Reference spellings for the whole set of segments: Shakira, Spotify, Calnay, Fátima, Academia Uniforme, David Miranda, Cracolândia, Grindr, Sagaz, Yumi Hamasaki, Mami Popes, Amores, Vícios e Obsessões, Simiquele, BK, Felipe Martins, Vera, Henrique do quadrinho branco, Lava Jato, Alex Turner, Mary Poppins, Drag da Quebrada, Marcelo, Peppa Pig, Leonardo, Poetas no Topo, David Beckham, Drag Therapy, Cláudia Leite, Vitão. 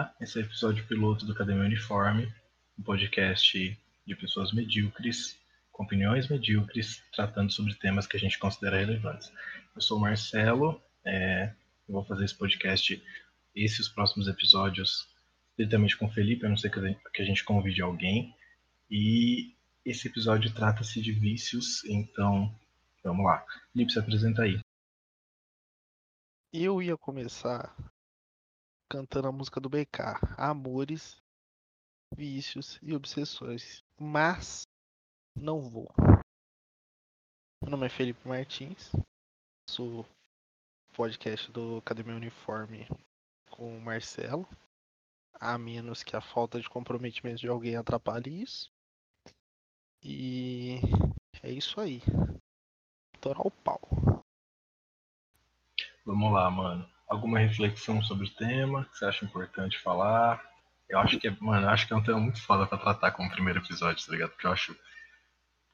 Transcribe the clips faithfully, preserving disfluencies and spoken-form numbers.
Olá, esse é o episódio piloto do Academia Uniforme, um podcast de pessoas medíocres, com opiniões medíocres, tratando sobre temas que a gente considera relevantes. Eu sou o Marcelo, é, eu vou fazer esse podcast, esses próximos episódios, diretamente com o Felipe, a não ser que a gente convide alguém. E esse episódio trata-se de vícios, então vamos lá. Felipe, se apresenta aí. Eu ia começar cantando a música do B K, Amores, Vícios e Obsessões, mas não vou. Meu nome é Felipe Martins, sou podcast do Academia Uniforme com o Marcelo, a menos que a falta de comprometimento de alguém atrapalhe isso. E é isso aí, torar o pau. Vamos lá, mano. Alguma reflexão sobre o tema que você acha importante falar? Eu acho que é, mano, eu acho que é um tema muito foda pra tratar como primeiro episódio, tá ligado? Porque eu acho,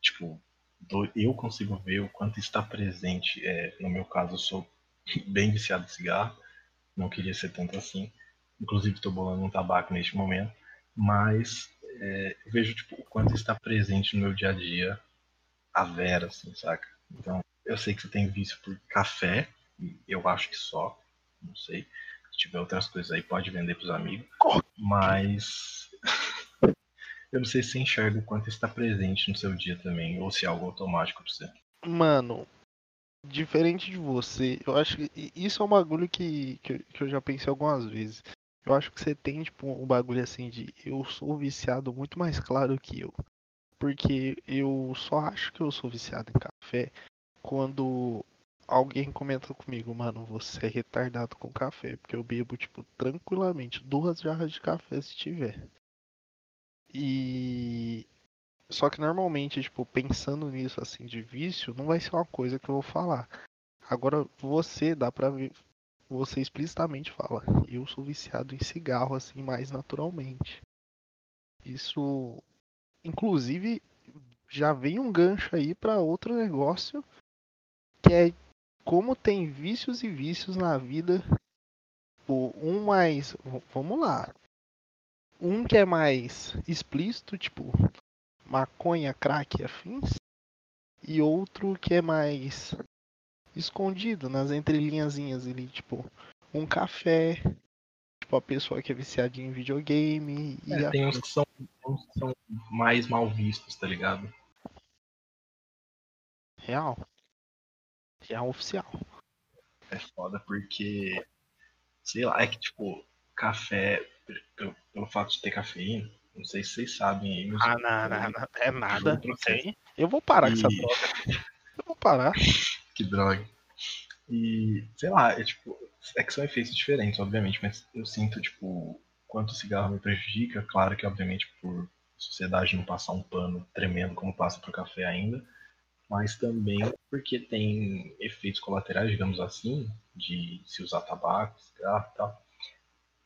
tipo, do, eu consigo ver o quanto está presente. É, no meu caso, eu sou bem viciado em cigarro, não queria ser tanto assim. Inclusive, tô bolando um tabaco neste momento, mas é, eu vejo, tipo, o quanto está presente no meu dia a dia a Vera, assim, saca? Então, eu sei que você tem vício por café, e eu acho que só. Não sei, se tiver outras coisas aí pode vender pros amigos, mas eu não sei se você enxerga o quanto está presente no seu dia também, ou se é algo automático pra você. Mano, diferente de você, eu acho que isso é um bagulho que, que, que eu já pensei algumas vezes. Eu acho que você tem tipo um bagulho assim de eu sou viciado muito mais claro que eu, porque eu só acho que eu sou viciado em café quando alguém comenta comigo, mano, você é retardado com café, porque eu bebo, tipo, tranquilamente, duas jarras de café se tiver. E... só que normalmente, tipo, pensando nisso, assim, de vício, não vai ser uma coisa que eu vou falar. Agora, você, dá pra ver, você explicitamente fala, eu sou viciado em cigarro, assim, mais naturalmente. Isso, inclusive, já vem um gancho aí pra outro negócio, que é... como tem vícios e vícios na vida, um mais, vamos lá, um que é mais explícito, tipo maconha, crack e afins, e outro que é mais escondido, nas entrelinhazinhas ali, tipo um café, tipo a pessoa que é viciada em videogame. E é, a... tem uns que, são, uns que são mais mal vistos, tá ligado? Real. É oficial. É foda porque, sei lá, é que tipo, café, pelo, pelo fato de ter cafeína, não sei se vocês sabem. Ah, não, não, não, não, é nada. Não tem. Eu vou parar e... com essa droga. Eu vou parar. Que droga. E, sei lá, é tipo, é que são efeitos diferentes, obviamente, mas eu sinto, tipo, quanto o cigarro me prejudica, claro que, obviamente, por sociedade não passar um pano tremendo como passa pro café ainda. Mas também porque tem efeitos colaterais, digamos assim, de se usar tabaco, cigarro e tal,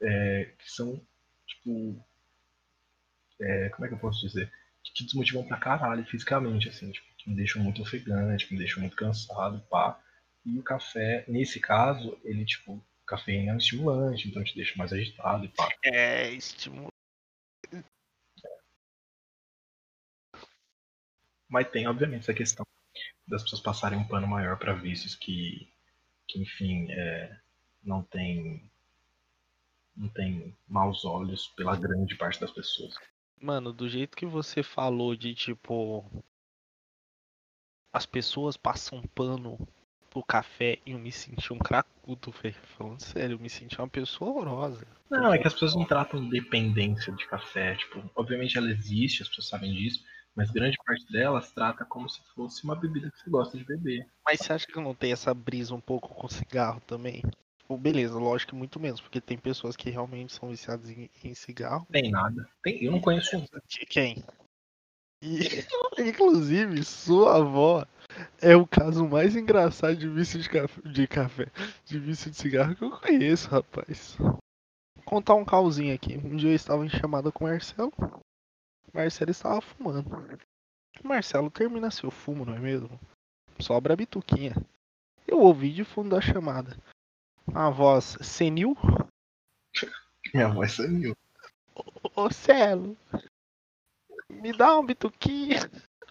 é, que são, tipo, é, como é que eu posso dizer? Que desmotivam pra caralho fisicamente, assim, tipo, que me deixam muito ofegante, que me deixam muito cansado, pá. E o café, nesse caso, ele, tipo, cafeína é um estimulante, então te deixa mais agitado e pá. É, estimulante. Mas tem, obviamente, essa questão das pessoas passarem um pano maior para vícios que, que enfim, é, não tem, não tem maus olhos pela grande parte das pessoas. Mano, do jeito que você falou de, tipo, as pessoas passam um pano pro café e eu me senti um cracudo, velho. Falando sério, eu me senti uma pessoa horrorosa. Não, é que as pessoas não tratam dependência de café. Tipo, obviamente ela existe, as pessoas sabem disso. Mas grande parte delas trata como se fosse uma bebida que você gosta de beber. Mas você acha que não tem essa brisa um pouco com cigarro também? Tipo, beleza, lógico que muito menos, porque tem pessoas que realmente são viciadas em, em cigarro. Tem nada. Tem, eu não conheço um. De quem? E, inclusive, sua avó é o caso mais engraçado de vício de café, de, café, de vício de cigarro que eu conheço, rapaz. Vou contar um causinho aqui. Um dia eu estava em chamada com o Marcelo. Marcelo estava fumando. Marcelo, termina seu fumo, não é mesmo? Sobra a bituquinha. Eu ouvi de fundo da chamada uma voz senil. Minha voz sumiu. Ô, ô Celo, me dá um bituquinho.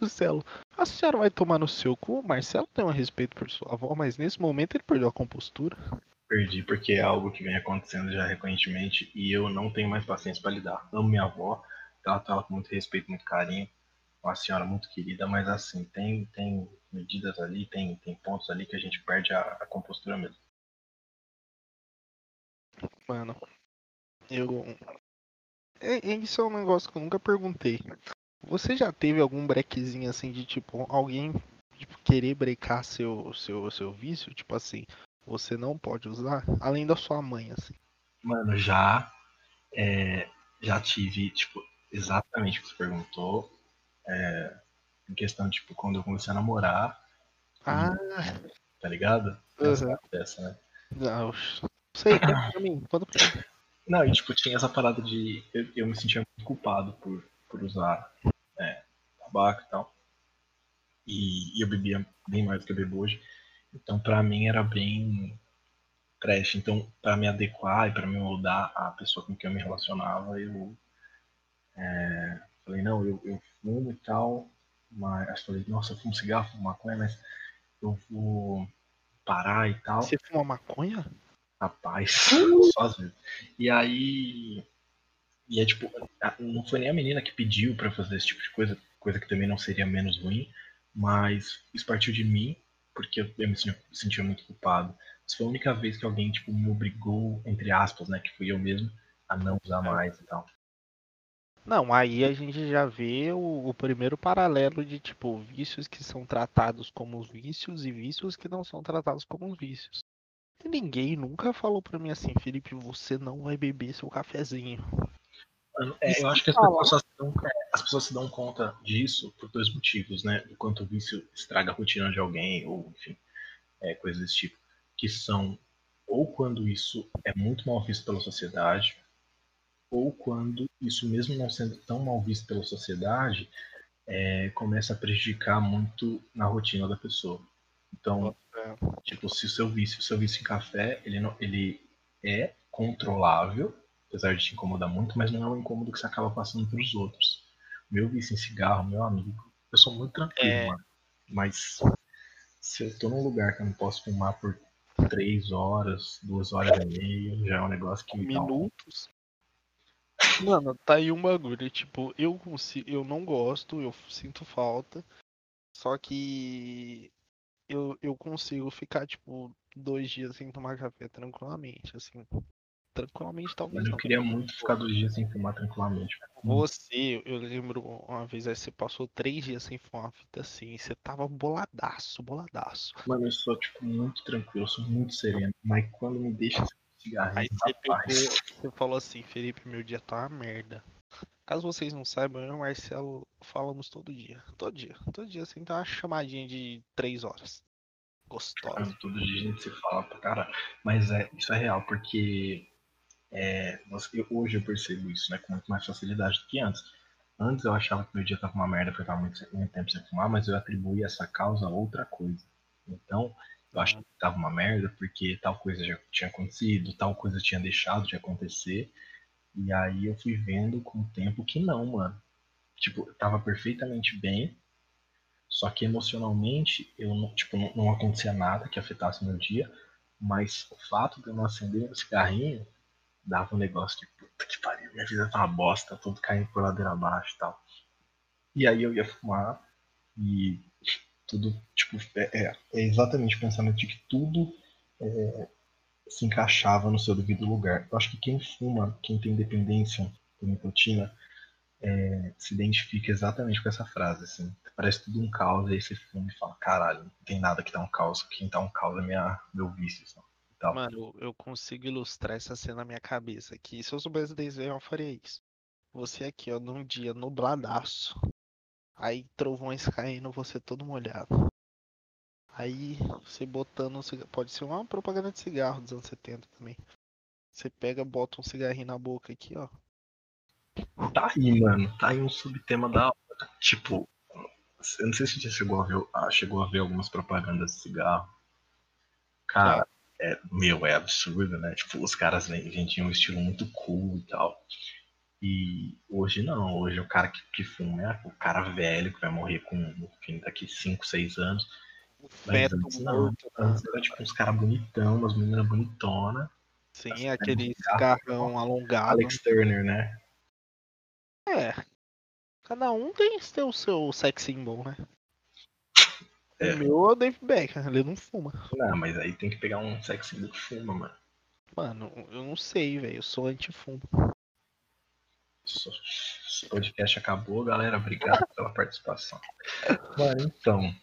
Celo, a senhora vai tomar no seu cu? O Marcelo tem um respeito por sua avó, mas nesse momento ele perdeu a compostura. Perdi, porque é algo que vem acontecendo já recorrentemente e eu não tenho mais paciência pra lidar. Amo minha avó, trato ela com muito respeito, muito carinho, uma senhora muito querida, mas assim, tem, tem medidas ali, tem, tem pontos ali que a gente perde a, a compostura mesmo. Mano, eu... isso é um negócio que eu nunca perguntei. Você já teve algum brequezinho assim de tipo, alguém tipo, querer brecar seu, seu, seu vício? Tipo assim, você não pode usar? Além da sua mãe, assim. Mano, já, é, já tive, tipo, exatamente o que você perguntou. É, em questão, tipo, quando eu comecei a namorar. Ah. E, tá ligado? Uhum. Essa, né? Não sei, conta pra mim, conta pra mim. Não, e tipo, tinha essa parada de... Eu, eu me sentia muito culpado por... por usar é, tabaco e tal, e, e eu bebia bem mais do que eu bebo hoje, então pra mim era bem trash, então pra me adequar e pra me moldar a pessoa com quem eu me relacionava, eu é, falei, não, eu, eu fumo e tal, mas eu falei, nossa, eu fumo cigarro, fumo maconha, mas eu vou parar e tal. Você fuma maconha? Rapaz, só às vezes. E aí... E é tipo, não foi nem a menina que pediu pra fazer esse tipo de coisa, coisa que também não seria menos ruim, mas isso partiu de mim, porque eu, eu me sentia, sentia muito culpado. Isso foi a única vez que alguém, tipo, me obrigou, entre aspas, né, que fui eu mesmo, a não usar mais e tal. Não, aí a gente já vê o, o primeiro paralelo de, tipo, vícios que são tratados como vícios e vícios que não são tratados como vícios. E ninguém nunca falou pra mim assim, Felipe, você não vai beber seu cafezinho. É, eu acho que as pessoas, se dão, as pessoas se dão conta disso por dois motivos, né? Do quanto o vício estraga a rotina de alguém, ou enfim, é, coisas desse tipo. Que são, ou quando isso é muito mal visto pela sociedade, ou quando isso mesmo não sendo tão mal visto pela sociedade, é, começa a prejudicar muito na rotina da pessoa. Então, tipo, se o seu vício, o seu vício em café, ele, não, ele é controlável, apesar de te incomodar muito, mas não é um incômodo que você acaba passando pros outros. Meu vício em cigarro, meu amigo, eu sou muito tranquilo, é... mano. Mas se eu tô num lugar que eu não posso fumar por três horas, duas horas e meia, já é um negócio que me dá um... Minutos? Mano, tá aí um bagulho, tipo, eu, consigo, eu não gosto, eu sinto falta, só que eu, eu consigo ficar, tipo, dois dias sem tomar café tranquilamente, assim... Tranquilamente, talvez. Mas eu queria muito ficar dois dias sem fumar tranquilamente. Você, eu lembro uma vez aí você passou três dias sem fumar uma fita assim, você tava boladaço, boladaço. Mano, eu sou, tipo, muito tranquilo, eu sou muito sereno, mas quando me deixa cigarro, aí você pegou, você falou assim, Felipe, meu dia tá uma merda. Caso vocês não saibam, eu e o Marcelo falamos todo dia, todo dia, todo dia, assim, tá uma chamadinha de três horas. Gostosa. Todo dia a gente se fala pra caralho, mas é, isso é real, porque... É, eu, hoje eu percebo isso, né, com muito mais facilidade do que antes. Antes eu achava que meu dia tava uma merda porque eu tava muito, muito tempo sem fumar, mas eu atribuía essa causa a outra coisa. Então, eu achava que tava uma merda porque tal coisa já tinha acontecido, tal coisa tinha deixado de acontecer. E aí eu fui vendo com o tempo que não, mano. Tipo, eu tava perfeitamente bem, só que emocionalmente eu não, tipo, não, não acontecia nada que afetasse meu dia, mas o fato de eu não acender meu cigarrinho dava um negócio de puta que pariu, minha vida tá uma bosta, tudo caindo por ladeira abaixo e tal. E aí eu ia fumar e tudo, tipo, é, é exatamente o pensamento de que tudo é, se encaixava no seu devido lugar. Eu acho que quem fuma, quem tem dependência de nicotina, é, se identifica exatamente com essa frase, assim. Parece tudo um caos, e aí você fuma e fala, caralho, não tem nada que tá um caos, quem tá um caos é minha, meu vício, sabe? Tá. Mano, eu consigo ilustrar essa cena na minha cabeça, que se eu soubesse desenhar, eu faria isso. Você aqui, ó, num dia nubladaço, aí trovões caindo, você todo molhado. Aí, você botando um cigarro, pode ser uma propaganda de cigarro dos anos setenta também. Você pega, bota um cigarrinho na boca aqui, ó. Tá aí, mano, tá aí um subtema da hora. Tipo, eu não sei se você chegou a ver, ah, chegou a ver algumas propagandas de cigarro. Cara... É. é, meu, é absurdo, né? Tipo, os caras vendiam um estilo muito cool e tal. E hoje não, hoje o cara que, que fuma é o cara velho que vai morrer com, enfim, daqui cinco, seis anos. O feto antes, morto. Não, antes era tipo uns caras bonitão, umas meninas bonitonas. Sim, aquele cigarrão alongado. Alex Turner, né? É. Cada um tem seu, seu sex symbol, né? É. O meu é o David Beckham, ele não fuma. Não, mas aí tem que pegar um sex symbol que fuma, mano. Mano, eu não sei, velho. Eu sou anti-fumo. Esse podcast acabou, galera. Obrigado pela participação. Mano, então.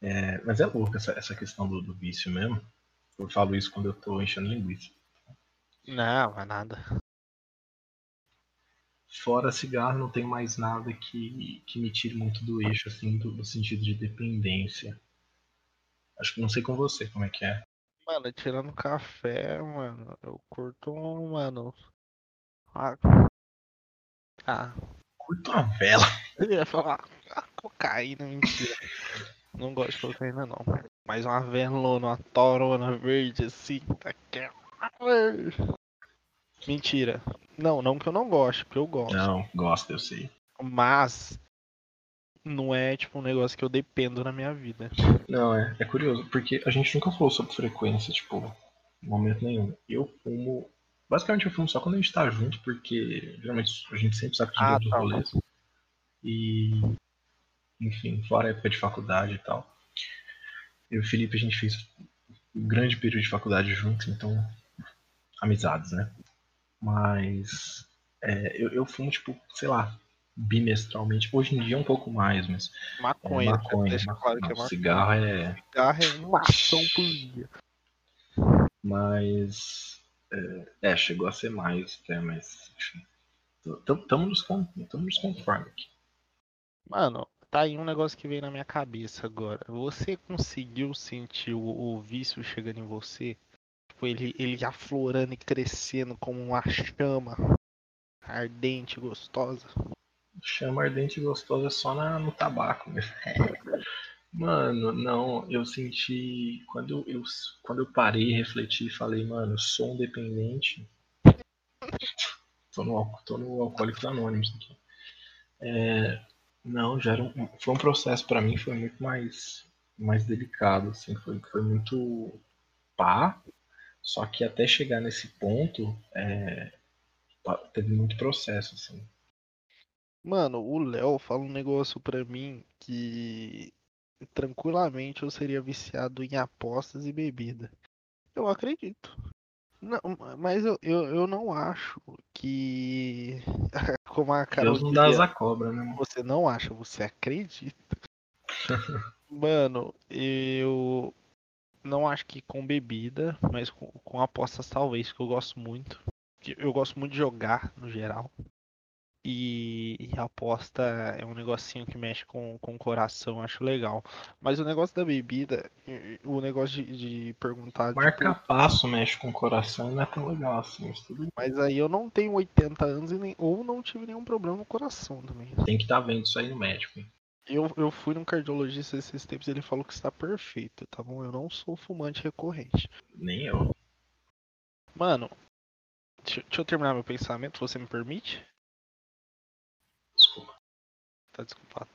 É, mas é louco essa, essa questão do, do vício mesmo. Eu falo isso quando eu tô enchendo linguiça. Não, é nada. Fora cigarro, não tem mais nada que, que me tire muito do eixo, assim, do, do sentido de dependência. Acho que não sei com você, como é que é. Mano, tirando café, mano, eu curto, mano... Ah... ah. Curto uma vela. Eu ia falar, ah, cocaína, mentira. Não gosto de cocaína, não. Mais uma velona, uma torona verde assim, daquela. Mentira. Não, não que eu não goste, porque eu gosto. Não, gosto, eu sei. Mas não é tipo um negócio que eu dependo na minha vida. Não, é, é curioso, porque a gente nunca falou sobre frequência, tipo, em momento nenhum. Eu fumo. Basicamente eu fumo só quando a gente tá junto, porque geralmente a gente sempre sabe que a gente ah, tá, rolês. E. Enfim, fora a época de faculdade e tal. Eu e o Felipe, a gente fez um grande período de faculdade juntos, então, amizades, né? Mas, é, eu, eu fumo, tipo, sei lá, bimestralmente. Hoje em dia é um pouco mais, mas... Maconha, é maconha, deixa maconha, claro que é maconha. Cigarro é... Cigarro é uma ação por dia. Mas, é, é, chegou a ser mais até, mas... Estamos nos conforme aqui. Mano... Tá aí um negócio que veio na minha cabeça agora. Você conseguiu sentir o, o vício chegando em você? Tipo, ele, ele aflorando e crescendo como uma chama ardente e gostosa? Chama ardente e gostosa só na, no tabaco mesmo. Mano, não, eu senti... Quando eu, quando eu parei, refleti e falei, mano, eu sou um dependente. Tô no, tô no Alcoólicos Anônimos aqui. É... Não, já era um, foi um processo pra mim, foi muito mais, mais delicado, assim, foi, foi muito pá, só que até chegar nesse ponto, é, teve muito processo, assim. Mano, o Léo fala um negócio pra mim que tranquilamente eu seria viciado em apostas e bebida. Eu acredito. Não, mas eu, eu, eu não acho que... Como a Carol Deus não dá asa à cobra, né? Você não acha, você acredita. Mano, eu não acho que com bebida, mas com, com apostas talvez, que eu gosto muito. Eu gosto muito de jogar, no geral. E, e aposta é um negocinho que mexe com, com o coração, acho legal. Mas o negócio da bebida, o negócio de, de perguntar... Marca tipo, passo mexe com o coração, não é tão legal assim. Tudo... Mas aí eu não tenho oitenta anos e nem, ou não tive nenhum problema no coração também. Tem que estar tá vendo isso aí no médico. Eu, eu fui num cardiologista esses tempos e ele falou que está perfeito, tá bom? Eu não sou fumante recorrente. Nem eu. Mano, deixa, deixa eu terminar meu pensamento, se você me permite? Tá desculpado.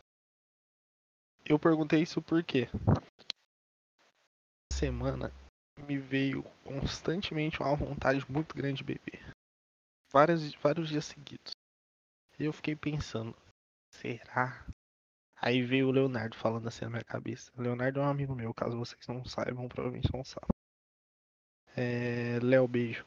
Eu perguntei isso porque semana me veio constantemente uma vontade muito grande de beber. Vários, vários dias seguidos. E eu fiquei pensando, será? Aí veio o Leonardo falando assim na minha cabeça. O Leonardo é um amigo meu, caso vocês não saibam, provavelmente não sabem. É... Léo, beijo.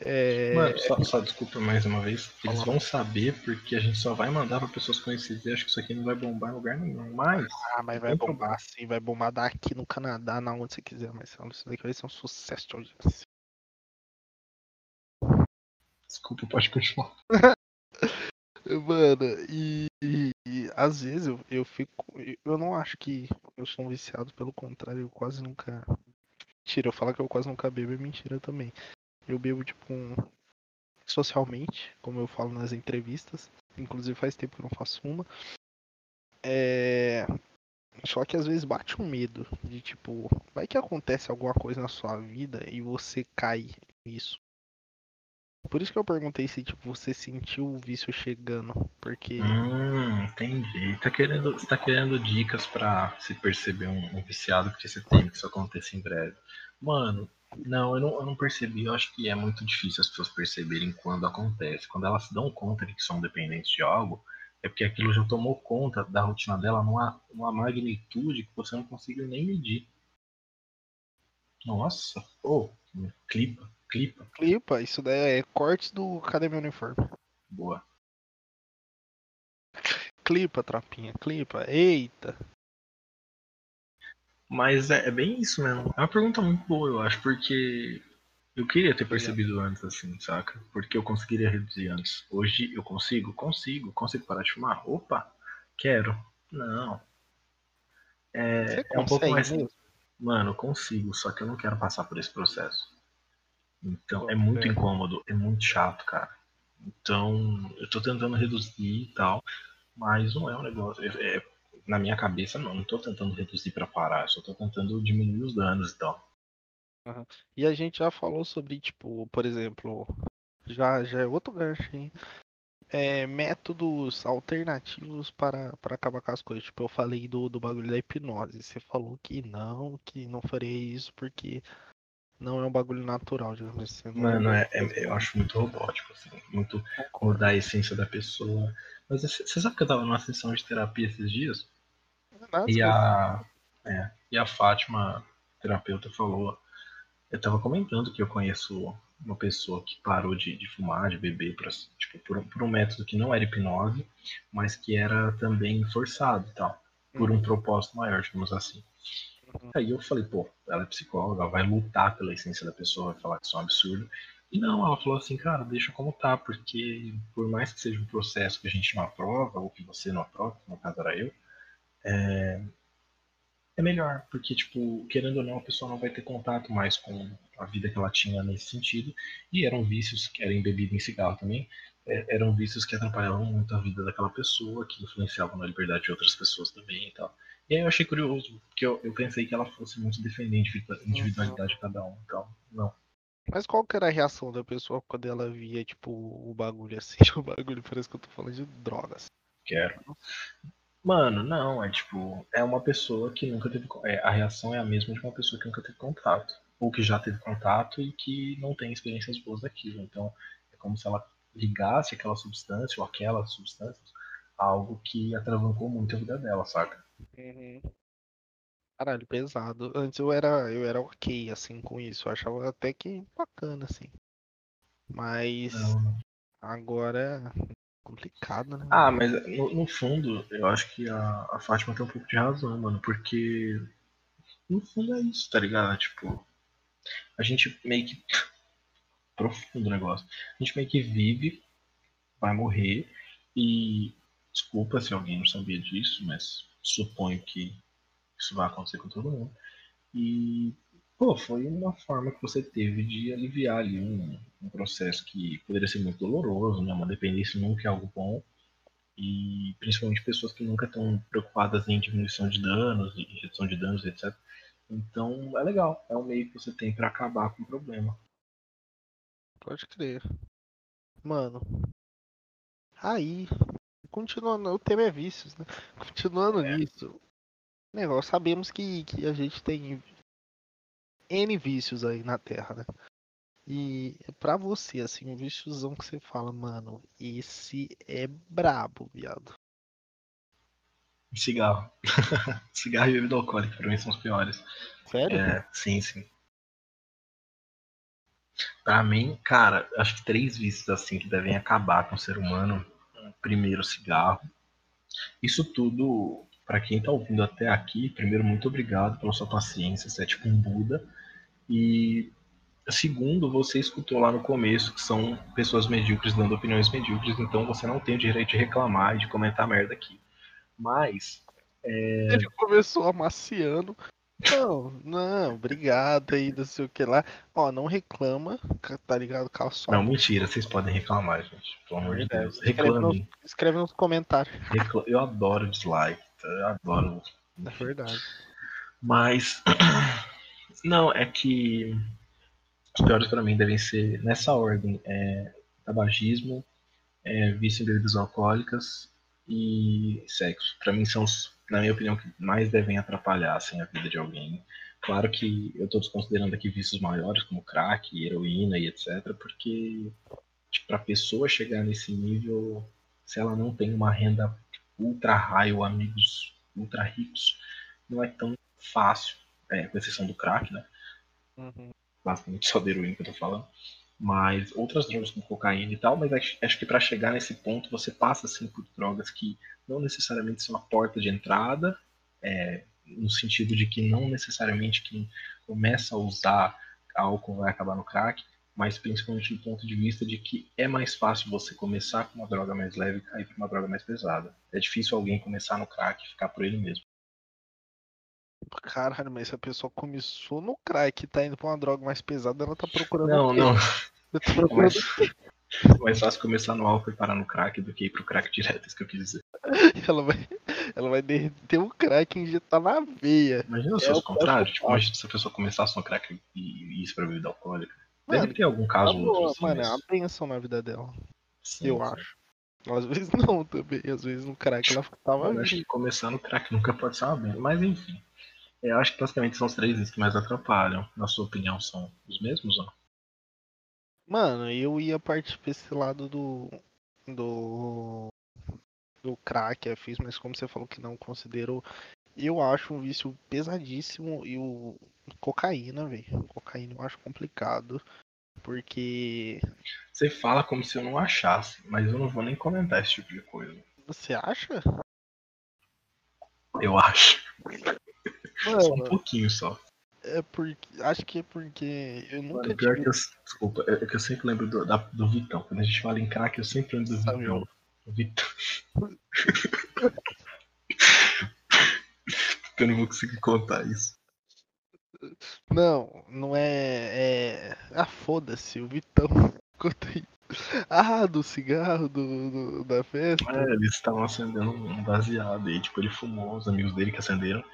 É... Mano, só, só desculpa mais uma vez. Eles vão saber porque a gente só vai mandar pra pessoas conhecidas. Eu acho que isso aqui não vai bombar em lugar nenhum. Mas. Ah, mas vai bombar problema. Sim, vai bombar daqui no Canadá, na onde você quiser, Marcelo. Isso daqui vai ser um sucesso de audiência. Desculpa, pode continuar. Mano, e, e, e às vezes eu, eu fico. Eu não acho que eu sou um viciado, pelo contrário, eu quase nunca. Mentira, eu falo que eu quase nunca bebo, é mentira também. Eu bebo, tipo, um... socialmente, como eu falo nas entrevistas. Inclusive faz tempo que eu não faço uma. É... Só que às vezes bate um medo de tipo, vai que acontece alguma coisa na sua vida e você cai nisso. Por isso que eu perguntei se tipo, você sentiu o vício chegando, porque... Hum, entendi. Tá querendo, você tá querendo dicas pra se perceber um, um viciado, porque você tem que isso aconteça em breve. Mano, não eu, não, eu não percebi. Eu acho que é muito difícil as pessoas perceberem quando acontece. Quando elas se dão conta de que são dependentes de algo, é porque aquilo já tomou conta da rotina dela numa, numa magnitude que você não conseguiu nem medir. Nossa, pô, oh, clipa. Clipa. Clipa, isso daí é cortes do Academia Uniforme. Boa. Clipa, trapinha, clipa. Eita. Mas é, é bem isso mesmo. É uma pergunta muito boa, eu acho, porque eu queria ter percebido antes, assim, saca? Porque eu conseguiria reduzir antes. Hoje eu consigo? Consigo. Consigo parar de fumar? Opa, quero. Não. É, Você consegue, é um pouco mais... Mesmo? Mano, eu consigo, só que eu não quero passar por esse processo. Então, é muito incômodo, é muito chato, cara. Então, eu tô tentando reduzir e tal, mas não é um negócio... É, é, na minha cabeça, não, não tô tentando reduzir pra parar, eu só tô tentando diminuir os danos e tal. Uhum. E a gente já falou sobre, tipo, por exemplo, já, já é outro gancho, hein? É, métodos alternativos para, para acabar com as coisas. Tipo, eu falei do, do bagulho da hipnose, você falou que não, que não faria isso porque... Não é um bagulho natural, digamos assim. Não, não, não é, é, eu acho muito robótico, assim, muito acordar a essência da pessoa. Mas você sabe que eu tava numa sessão de terapia esses dias? Nada, e, a, é, e a Fátima, a terapeuta, falou... Eu tava comentando que eu conheço uma pessoa que parou de, de fumar, de beber, pra, tipo, por, por um método que não era hipnose, mas que era também forçado e tal, por um propósito maior, digamos assim. Aí eu falei, pô, ela é psicóloga, ela vai lutar pela essência da pessoa, vai falar que isso é um absurdo. E não, ela falou assim, cara, deixa como tá, porque por mais que seja um processo que a gente não aprova, ou que você não aprova, que no caso era eu, é, é melhor, porque, tipo, querendo ou não, a pessoa não vai ter contato mais com a vida que ela tinha nesse sentido. E eram vícios, que eram embebidos em cigarro também, é, eram vícios que atrapalhavam muito a vida daquela pessoa, que influenciavam na liberdade de outras pessoas também e tal. E aí eu achei curioso, porque eu, eu pensei que ela fosse muito defendente da individualidade de cada um, então, não. Mas qual que era a reação da pessoa quando ela via, tipo, o bagulho assim, o bagulho parece que eu tô falando de drogas. Quero. Mano, não, é tipo, é uma pessoa que nunca teve, é, a reação é a mesma de uma pessoa que nunca teve contato, ou que já teve contato e que não tem experiências boas daquilo, então é como se ela ligasse aquela substância, ou aquelas substâncias, a algo que atravancou muito a vida dela, saca? Uhum. Caralho, pesado. Antes eu era, eu era ok, assim, com isso. Eu achava até que bacana, assim. Mas não. Agora é complicado, né? Ah, mas no, no fundo, eu acho que a, a Fátima tem um pouco de razão, mano. Porque no fundo é isso, tá ligado? Tipo, a gente meio que... Profundo o negócio. A gente meio que vive, vai morrer. E desculpa se alguém não sabia disso, mas... Suponho que isso vai acontecer com todo mundo. E, pô, foi uma forma que você teve de aliviar ali um, um processo que poderia ser muito doloroso, né? Uma dependência nunca é algo bom. E, principalmente, pessoas que nunca estão preocupadas em diminuição de danos, e redução de danos, etcétera. Então, é legal. É um meio que você tem pra acabar com o problema. Pode crer. Mano. Aí... Continuando, o tema é vícios, né? Continuando é. nisso, né, nós sabemos que, que a gente tem N vícios aí na Terra, né? E pra você, assim, um víciozão que você fala, mano, esse é brabo, viado. Cigarro. Cigarro e bebida alcoólica, pra mim, são os piores. Sério? É, sim, sim. Pra mim, cara, acho que três vícios, assim, que devem acabar com o ser humano... Primeiro, cigarro. Isso tudo, pra quem tá ouvindo até aqui, primeiro, muito obrigado pela sua paciência, você é tipo um Buda. E segundo, você escutou lá no começo que são pessoas medíocres dando opiniões medíocres, então você não tem o direito de reclamar e de comentar merda aqui. Mas... É... Ele começou amaciando. Não, não, obrigado aí, não sei o que lá. Ó, não reclama, tá ligado? Calçado. Não, mentira, vocês podem reclamar, gente. Pelo amor de Deus, reclame. Escreve nos, escreve nos comentários. Eu adoro dislike, eu adoro É verdade. Mas, não, é que os piores pra mim devem ser nessa ordem: é, tabagismo, é, vício em bebidas alcoólicas e sexo. Pra mim são os, na minha opinião, que mais devem atrapalhar assim, a vida de alguém. Claro que eu tô desconsiderando aqui vícios maiores, como crack, heroína e etcétera, porque tipo, pra pessoa chegar nesse nível, se ela não tem uma renda ultra high ou amigos ultra ricos, não é tão fácil, é, com exceção do crack, né? Uhum. Basicamente só de heroína que eu tô falando. Mas outras drogas como cocaína e tal, mas acho, acho que pra chegar nesse ponto você passa assim por drogas que não necessariamente são a porta de entrada, é, no sentido de que não necessariamente quem começa a usar álcool vai acabar no crack, mas principalmente do ponto de vista de que é mais fácil você começar com uma droga mais leve e cair pra uma droga mais pesada. É difícil alguém começar no crack e ficar por ele mesmo. Caralho, mas se a pessoa começou no crack e tá indo pra uma droga mais pesada, ela tá procurando... Não, não. Eu tô procurando... É mais fácil começar no álcool e parar no crack do que ir pro crack direto, isso que eu quis dizer. Ela vai, ela vai derreter o crack e injetar na veia. Imagina se fosse o contrário. Tipo, imagina se a pessoa começasse no crack e isso pra bebida alcoólica. Deve mano, ter algum caso ou outro assim. Mano, é uma bênção na vida dela. Sim, eu sim. acho. Às vezes não também. Às vezes no crack ela tava... Eu acho que começar no crack nunca pode ser uma bênção. Mas enfim. Eu acho que basicamente são os três que mais atrapalham. Na sua opinião, são os mesmos, ó? Mano, eu ia partir pra esse lado do... Do... Do crack, eu fiz, mas como você falou que não considero... Eu acho um vício pesadíssimo e o... Cocaína, velho. Cocaína eu acho complicado, porque... Você fala como se eu não achasse, mas eu não vou nem comentar esse tipo de coisa. Você acha? Eu acho. Mano, só um pouquinho só. É porque... Acho que é porque eu nunca... Mano, pior tive... que eu... Desculpa, é que eu sempre lembro do, da, do Vitão. Quando a gente fala em crack, eu sempre lembro do Vitão. Vitão. Eu não vou conseguir contar isso. Não, não é... é... Ah, foda-se, o Vitão. Conta aí. Ah, do cigarro, do, do, da festa. É, eles estavam acendendo um baseado. E tipo, ele fumou, os amigos dele que acenderam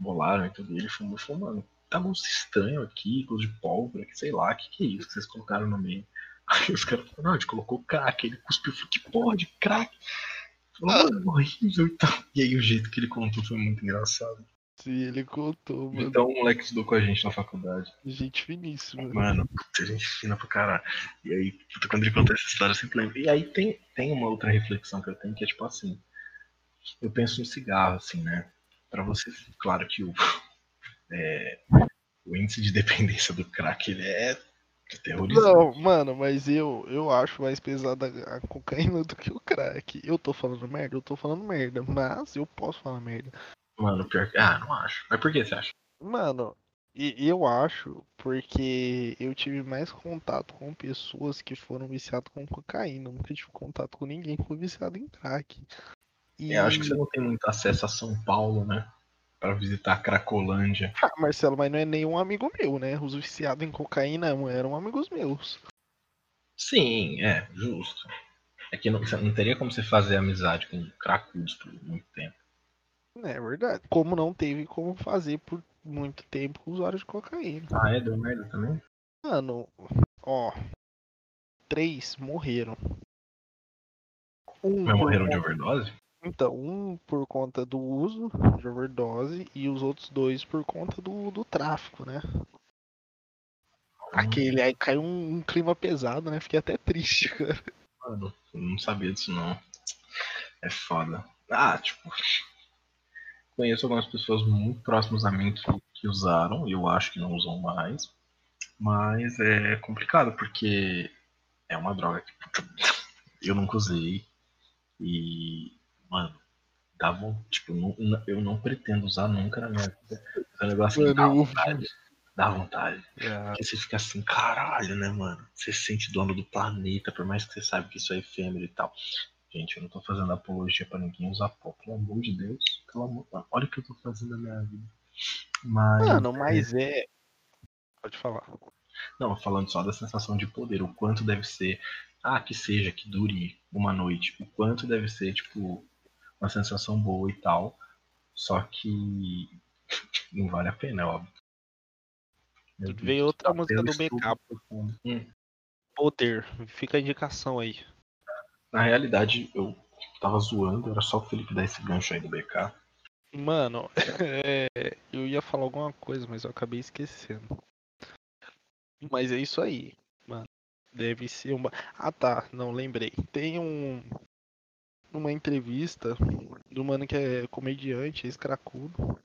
bolaram, então ele fumou, falou, mano, tá gosto estranho aqui, gosto de pólvora, que sei lá, que que é isso que vocês colocaram no meio? Aí os caras falaram, não, a gente colocou crack, ele cuspiu, falou, que porra de crack? Falou, mano, horrível e tal. E aí o jeito que ele contou foi muito engraçado. Sim, ele contou, mano. Então o moleque estudou com a gente na faculdade. Gente finíssima. Mano, puta, gente fina pra caralho. E aí, puta, quando ele conta essa história, eu sempre lembro. E aí tem, tem uma outra reflexão que eu tenho, que é tipo assim, eu penso no cigarro, assim, né? Pra você, claro que o, é, o índice de dependência do crack, ele é terrorizante. Não, mano, mas eu, eu acho mais pesada a cocaína do que o crack. Eu tô falando merda, eu tô falando merda, mas eu posso falar merda. Mano, pior que... Ah, não acho. Mas por que você acha? Mano, eu acho porque eu tive mais contato com pessoas que foram viciadas com cocaína. Eu nunca tive contato com ninguém que foi viciado em crack. E... É, acho que você não tem muito acesso a São Paulo, né? Pra visitar a Cracolândia. Ah, Marcelo, mas não é nenhum amigo meu, né? Os viciados em cocaína eram amigos meus. Sim, é, justo. É que não, não teria como você fazer amizade com cracudos por muito tempo. É verdade. Como não teve como fazer por muito tempo com usuários de cocaína. Ah, é? Deu merda também? Mano, ó. Três morreram. Um mas morreram por... de overdose? Então, um por conta do uso de overdose e os outros dois por conta do, do tráfico, né? Aquele aí caiu um, um clima pesado, né? Fiquei até triste, cara. Mano, não sabia disso não. É foda. Ah, tipo, conheço algumas pessoas muito próximas a mim que, que usaram, e eu acho que não usam mais. Mas é complicado, porque é uma droga que eu nunca usei. E, mano, dava, tipo, não, eu não pretendo usar nunca na minha vida. É um negócio que dá vontade. Dá vontade. É. Porque você fica assim, caralho, né, mano? Você se sente dono do planeta, por mais que você saiba que isso é efêmero e tal. Gente, eu não tô fazendo apologia pra ninguém usar pó. Pelo amor de Deus. Pelo amor... Olha o que eu tô fazendo na minha vida. Mas... Mano, mas é... Pode falar. Não, falando só da sensação de poder. O quanto deve ser... Ah, que seja, que dure uma noite. O quanto deve ser, tipo... Uma sensação boa e tal. Só que não vale a pena, óbvio. Meu Deus, veio outra música do B K. Poder. Fica a indicação aí. Na realidade, eu tava zoando, era só o Felipe dar esse gancho aí do B K. Mano, é, eu ia falar alguma coisa, mas eu acabei esquecendo. Mas é isso aí, mano. Deve ser uma... Ah, tá, não, lembrei. Tem um... uma entrevista do mano que é comediante, ex-cracudo.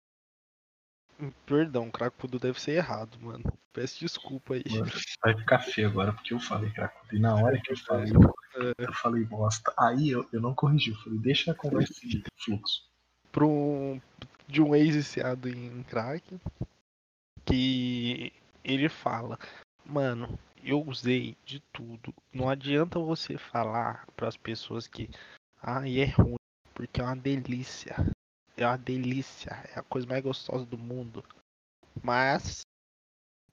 Perdão, cracudo deve ser errado, mano. Peço desculpa aí. Mano, vai ficar feio agora, porque eu falei cracudo. E na hora que eu falei, é. eu falei bosta. Aí eu, eu não corrigi, eu falei, deixa a conversa de fluxo. Pro um, de um ex viciado em crack, que ele fala, mano, eu usei de tudo. Não adianta você falar pras pessoas que, ah, e é ruim, porque é uma delícia. É uma delícia, é a coisa mais gostosa do mundo. Mas,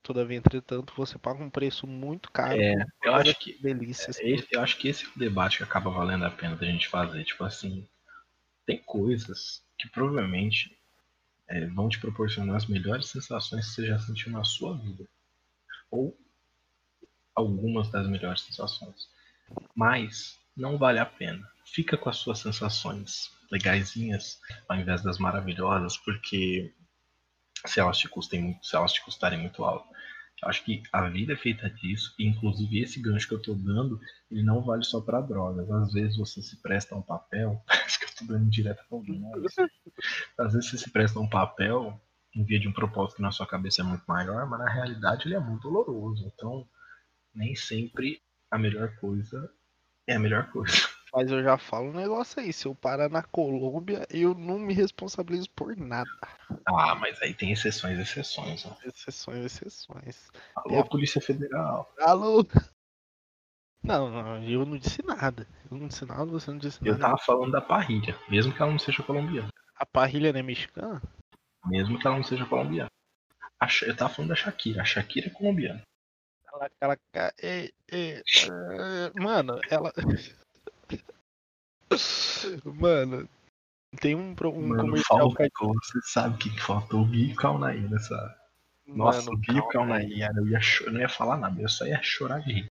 todavia, entretanto, você paga um preço muito caro. É, eu acho que delícias. É, eu acho que esse é o debate que acaba valendo a pena da gente fazer. Tipo assim, tem coisas que provavelmente é, vão te proporcionar as melhores sensações que você já sentiu na sua vida. Ou algumas das melhores sensações. Mas não vale a pena. Fica com as suas sensações legaisinhas ao invés das maravilhosas, porque se elas te custem muito, se elas te custarem muito alto. Eu acho que a vida é feita disso, e inclusive esse gancho que eu tô dando, ele não vale só pra drogas. Às vezes você se presta um papel, parece que eu tô dando direto pra alguém, às vezes você se presta um papel em via de um propósito que na sua cabeça é muito maior, mas na realidade ele é muito doloroso. Então, nem sempre a melhor coisa é a melhor coisa. Mas eu já falo um negócio aí, se eu parar na Colômbia, eu não me responsabilizo por nada. Ah, mas aí tem exceções, exceções. Ó. Exceções, exceções. Alô, a... Polícia Federal. Alô. Não, não, eu não disse nada. Eu não disse nada, você não disse nada. Eu tava falando da parrilha, mesmo que ela não seja colombiana. A parrilha não é mexicana? Mesmo que ela não seja colombiana. Eu tava falando da Shakira, a Shakira é colombiana. Ela, ela, é, é, é, mano, ela... Mano, tem um, um mano, comercial falta, que... Você sabe que faltou o Bio Kaunay nessa... Nossa, mano, o Bio Kaunay, eu, ia cho... eu não ia falar nada, eu só ia chorar de rir.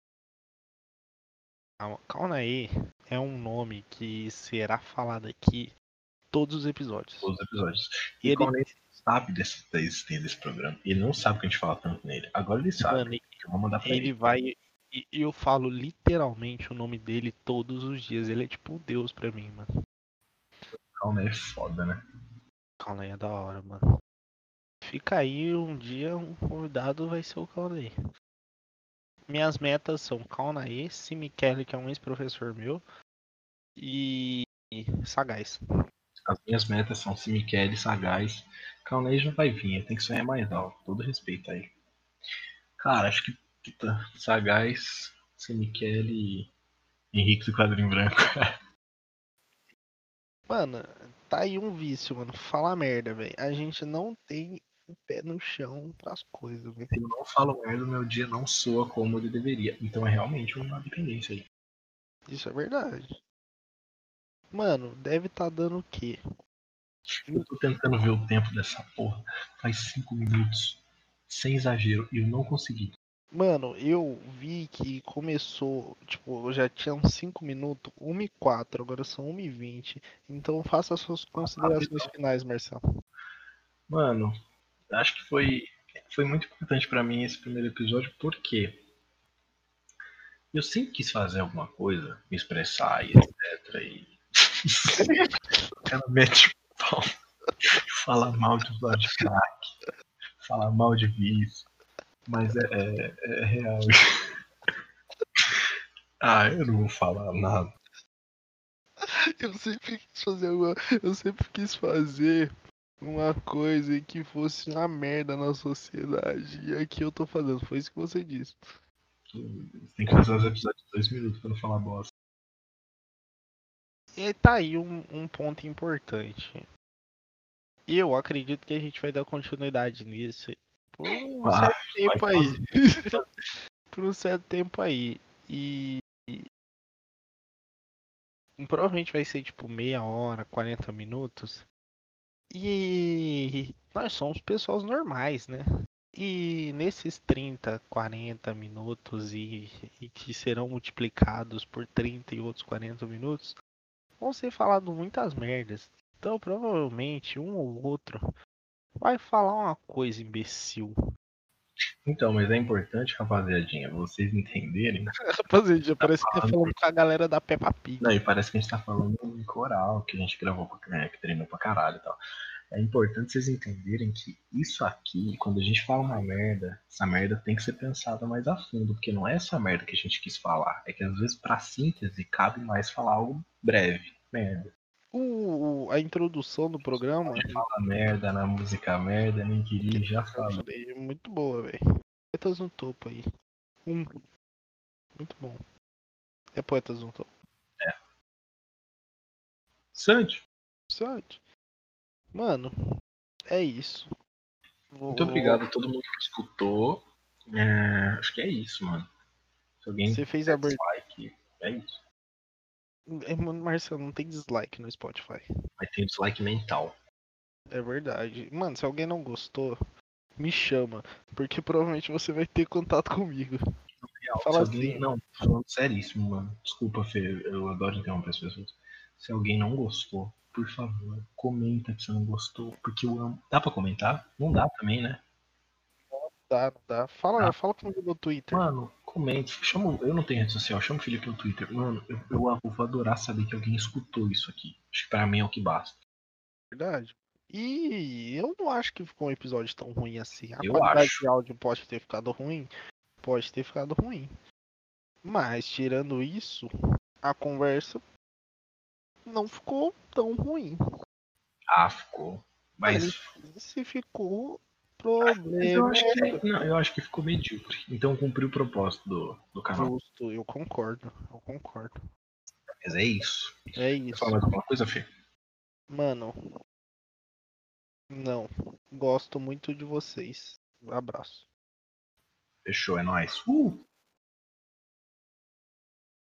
Kaunay é um nome que será falado aqui todos os episódios. Todos os episódios. E ele Kaunay sabe desse, da existência desse programa. Ele não sabe que a gente fala tanto nele. Agora ele sabe, mano, eu vou mandar pra ele. Ele vai... E eu falo literalmente o nome dele todos os dias. Ele é tipo um deus pra mim, mano. Calnay é foda, né? Calnay é da hora, mano. Fica aí, um dia um convidado vai ser o Calnay. Minhas metas são Calnay, Simiquele, que é um ex-professor meu, e Sagaz. As minhas metas são Simiquele, Sagaz. Calnay já vai vir, tem que sonhar mais alto. Todo respeito aí. Cara, acho que Puta, Sagaz, Simiquele e Henrique do Quadrinho Branco. Mano, tá aí um vício, mano. Fala merda, velho. A gente não tem o pé no chão pras coisas, velho. Se eu não falo merda, meu dia não soa como ele deveria. Então é realmente uma dependência aí. Isso é verdade. Mano, deve tá dando o quê? Eu tô tentando ver o tempo dessa porra. Faz cinco minutos. Sem exagero. E eu não consegui. Mano, eu vi que começou, tipo, já tinha uns cinco minutos, uma e quatro, agora são uma e vinte. Então faça as suas considerações finais, Marcelo. Mano, acho que foi, foi muito importante pra mim esse primeiro episódio, porque eu sempre quis fazer alguma coisa, me expressar e etcétera. E o cara mete o pau, fala mal de crack, fala mal de vício. Mas é, é, é real. Ah, eu não vou falar nada. Eu sempre quis fazer uma, eu sempre quis fazer uma coisa que fosse uma merda na sociedade. E aqui eu tô fazendo, foi isso que você disse. Tem que fazer os episódios de dois minutos pra não falar bosta. E tá aí um, um ponto importante. Eu acredito que a gente vai dar continuidade nisso. Por um ah, certo tempo aí. Por um certo tempo aí. E... e provavelmente vai ser tipo meia hora, quarenta minutos. E nós somos pessoas normais, né? E nesses trinta, quarenta minutos e, e que serão multiplicados por trinta e outros quarenta minutos, vão ser falado muitas merdas. Então provavelmente um ou outro vai falar uma coisa imbecil. Então, mas é importante, rapaziadinha, vocês entenderem. Rapaziadinha, tá parece que tá falando com a galera da Peppa Pig. Não, e parece que a gente tá falando em coral, que a gente gravou, né, que treinou pra caralho e tal. É importante vocês entenderem que isso aqui, quando a gente fala uma merda, essa merda tem que ser pensada mais a fundo, porque não é essa merda que a gente quis falar. É que às vezes, pra síntese, cabe mais falar algo breve, merda. Uh, a introdução do programa. Ele fala merda na música merda, nem queria, já fala. Muito boa, velho. Poetas no Topo aí. Um. Muito bom. É Poetas no Topo. É. Sante. Sante. Mano, é isso. Vou... Muito obrigado a todo mundo que escutou. É... Acho que é isso, mano. Se alguém Você fez a abertura. É isso. Mano, Marcelo, não tem dislike no Spotify. Mas tem dislike mental. É verdade. Mano, se alguém não gostou, me chama. Porque provavelmente você vai ter contato comigo. Real, Fala alguém... assim. Não, falando seríssimo, mano. Desculpa, Fê, eu adoro interromper as pessoas. Se alguém não gostou, por favor, comenta que você não gostou. Porque eu amo. Dá pra comentar? Não dá também, né? Não dá, não dá. Fala, ah. fala comigo no Twitter. Mano. Comente, chama, eu não tenho rede social, chama o Felipe no Twitter. Mano, eu, eu vou adorar saber que alguém escutou isso aqui. Acho que pra mim é o que basta. Verdade. E eu não acho que ficou um episódio tão ruim assim. A eu qualidade acho. de áudio pode ter ficado ruim, pode ter ficado ruim. Mas, tirando isso, a conversa não ficou tão ruim. Ah, ficou. Mas, Mas se ficou... Problema. Eu acho, que, não, eu acho que ficou medíocre. Então cumpriu o propósito do, do canal. Justo, eu concordo, eu concordo. Mas é isso. É isso. Quer falar mais alguma coisa, Fê? Mano, não. Gosto muito de vocês. Um abraço. Fechou, é nóis. Uh!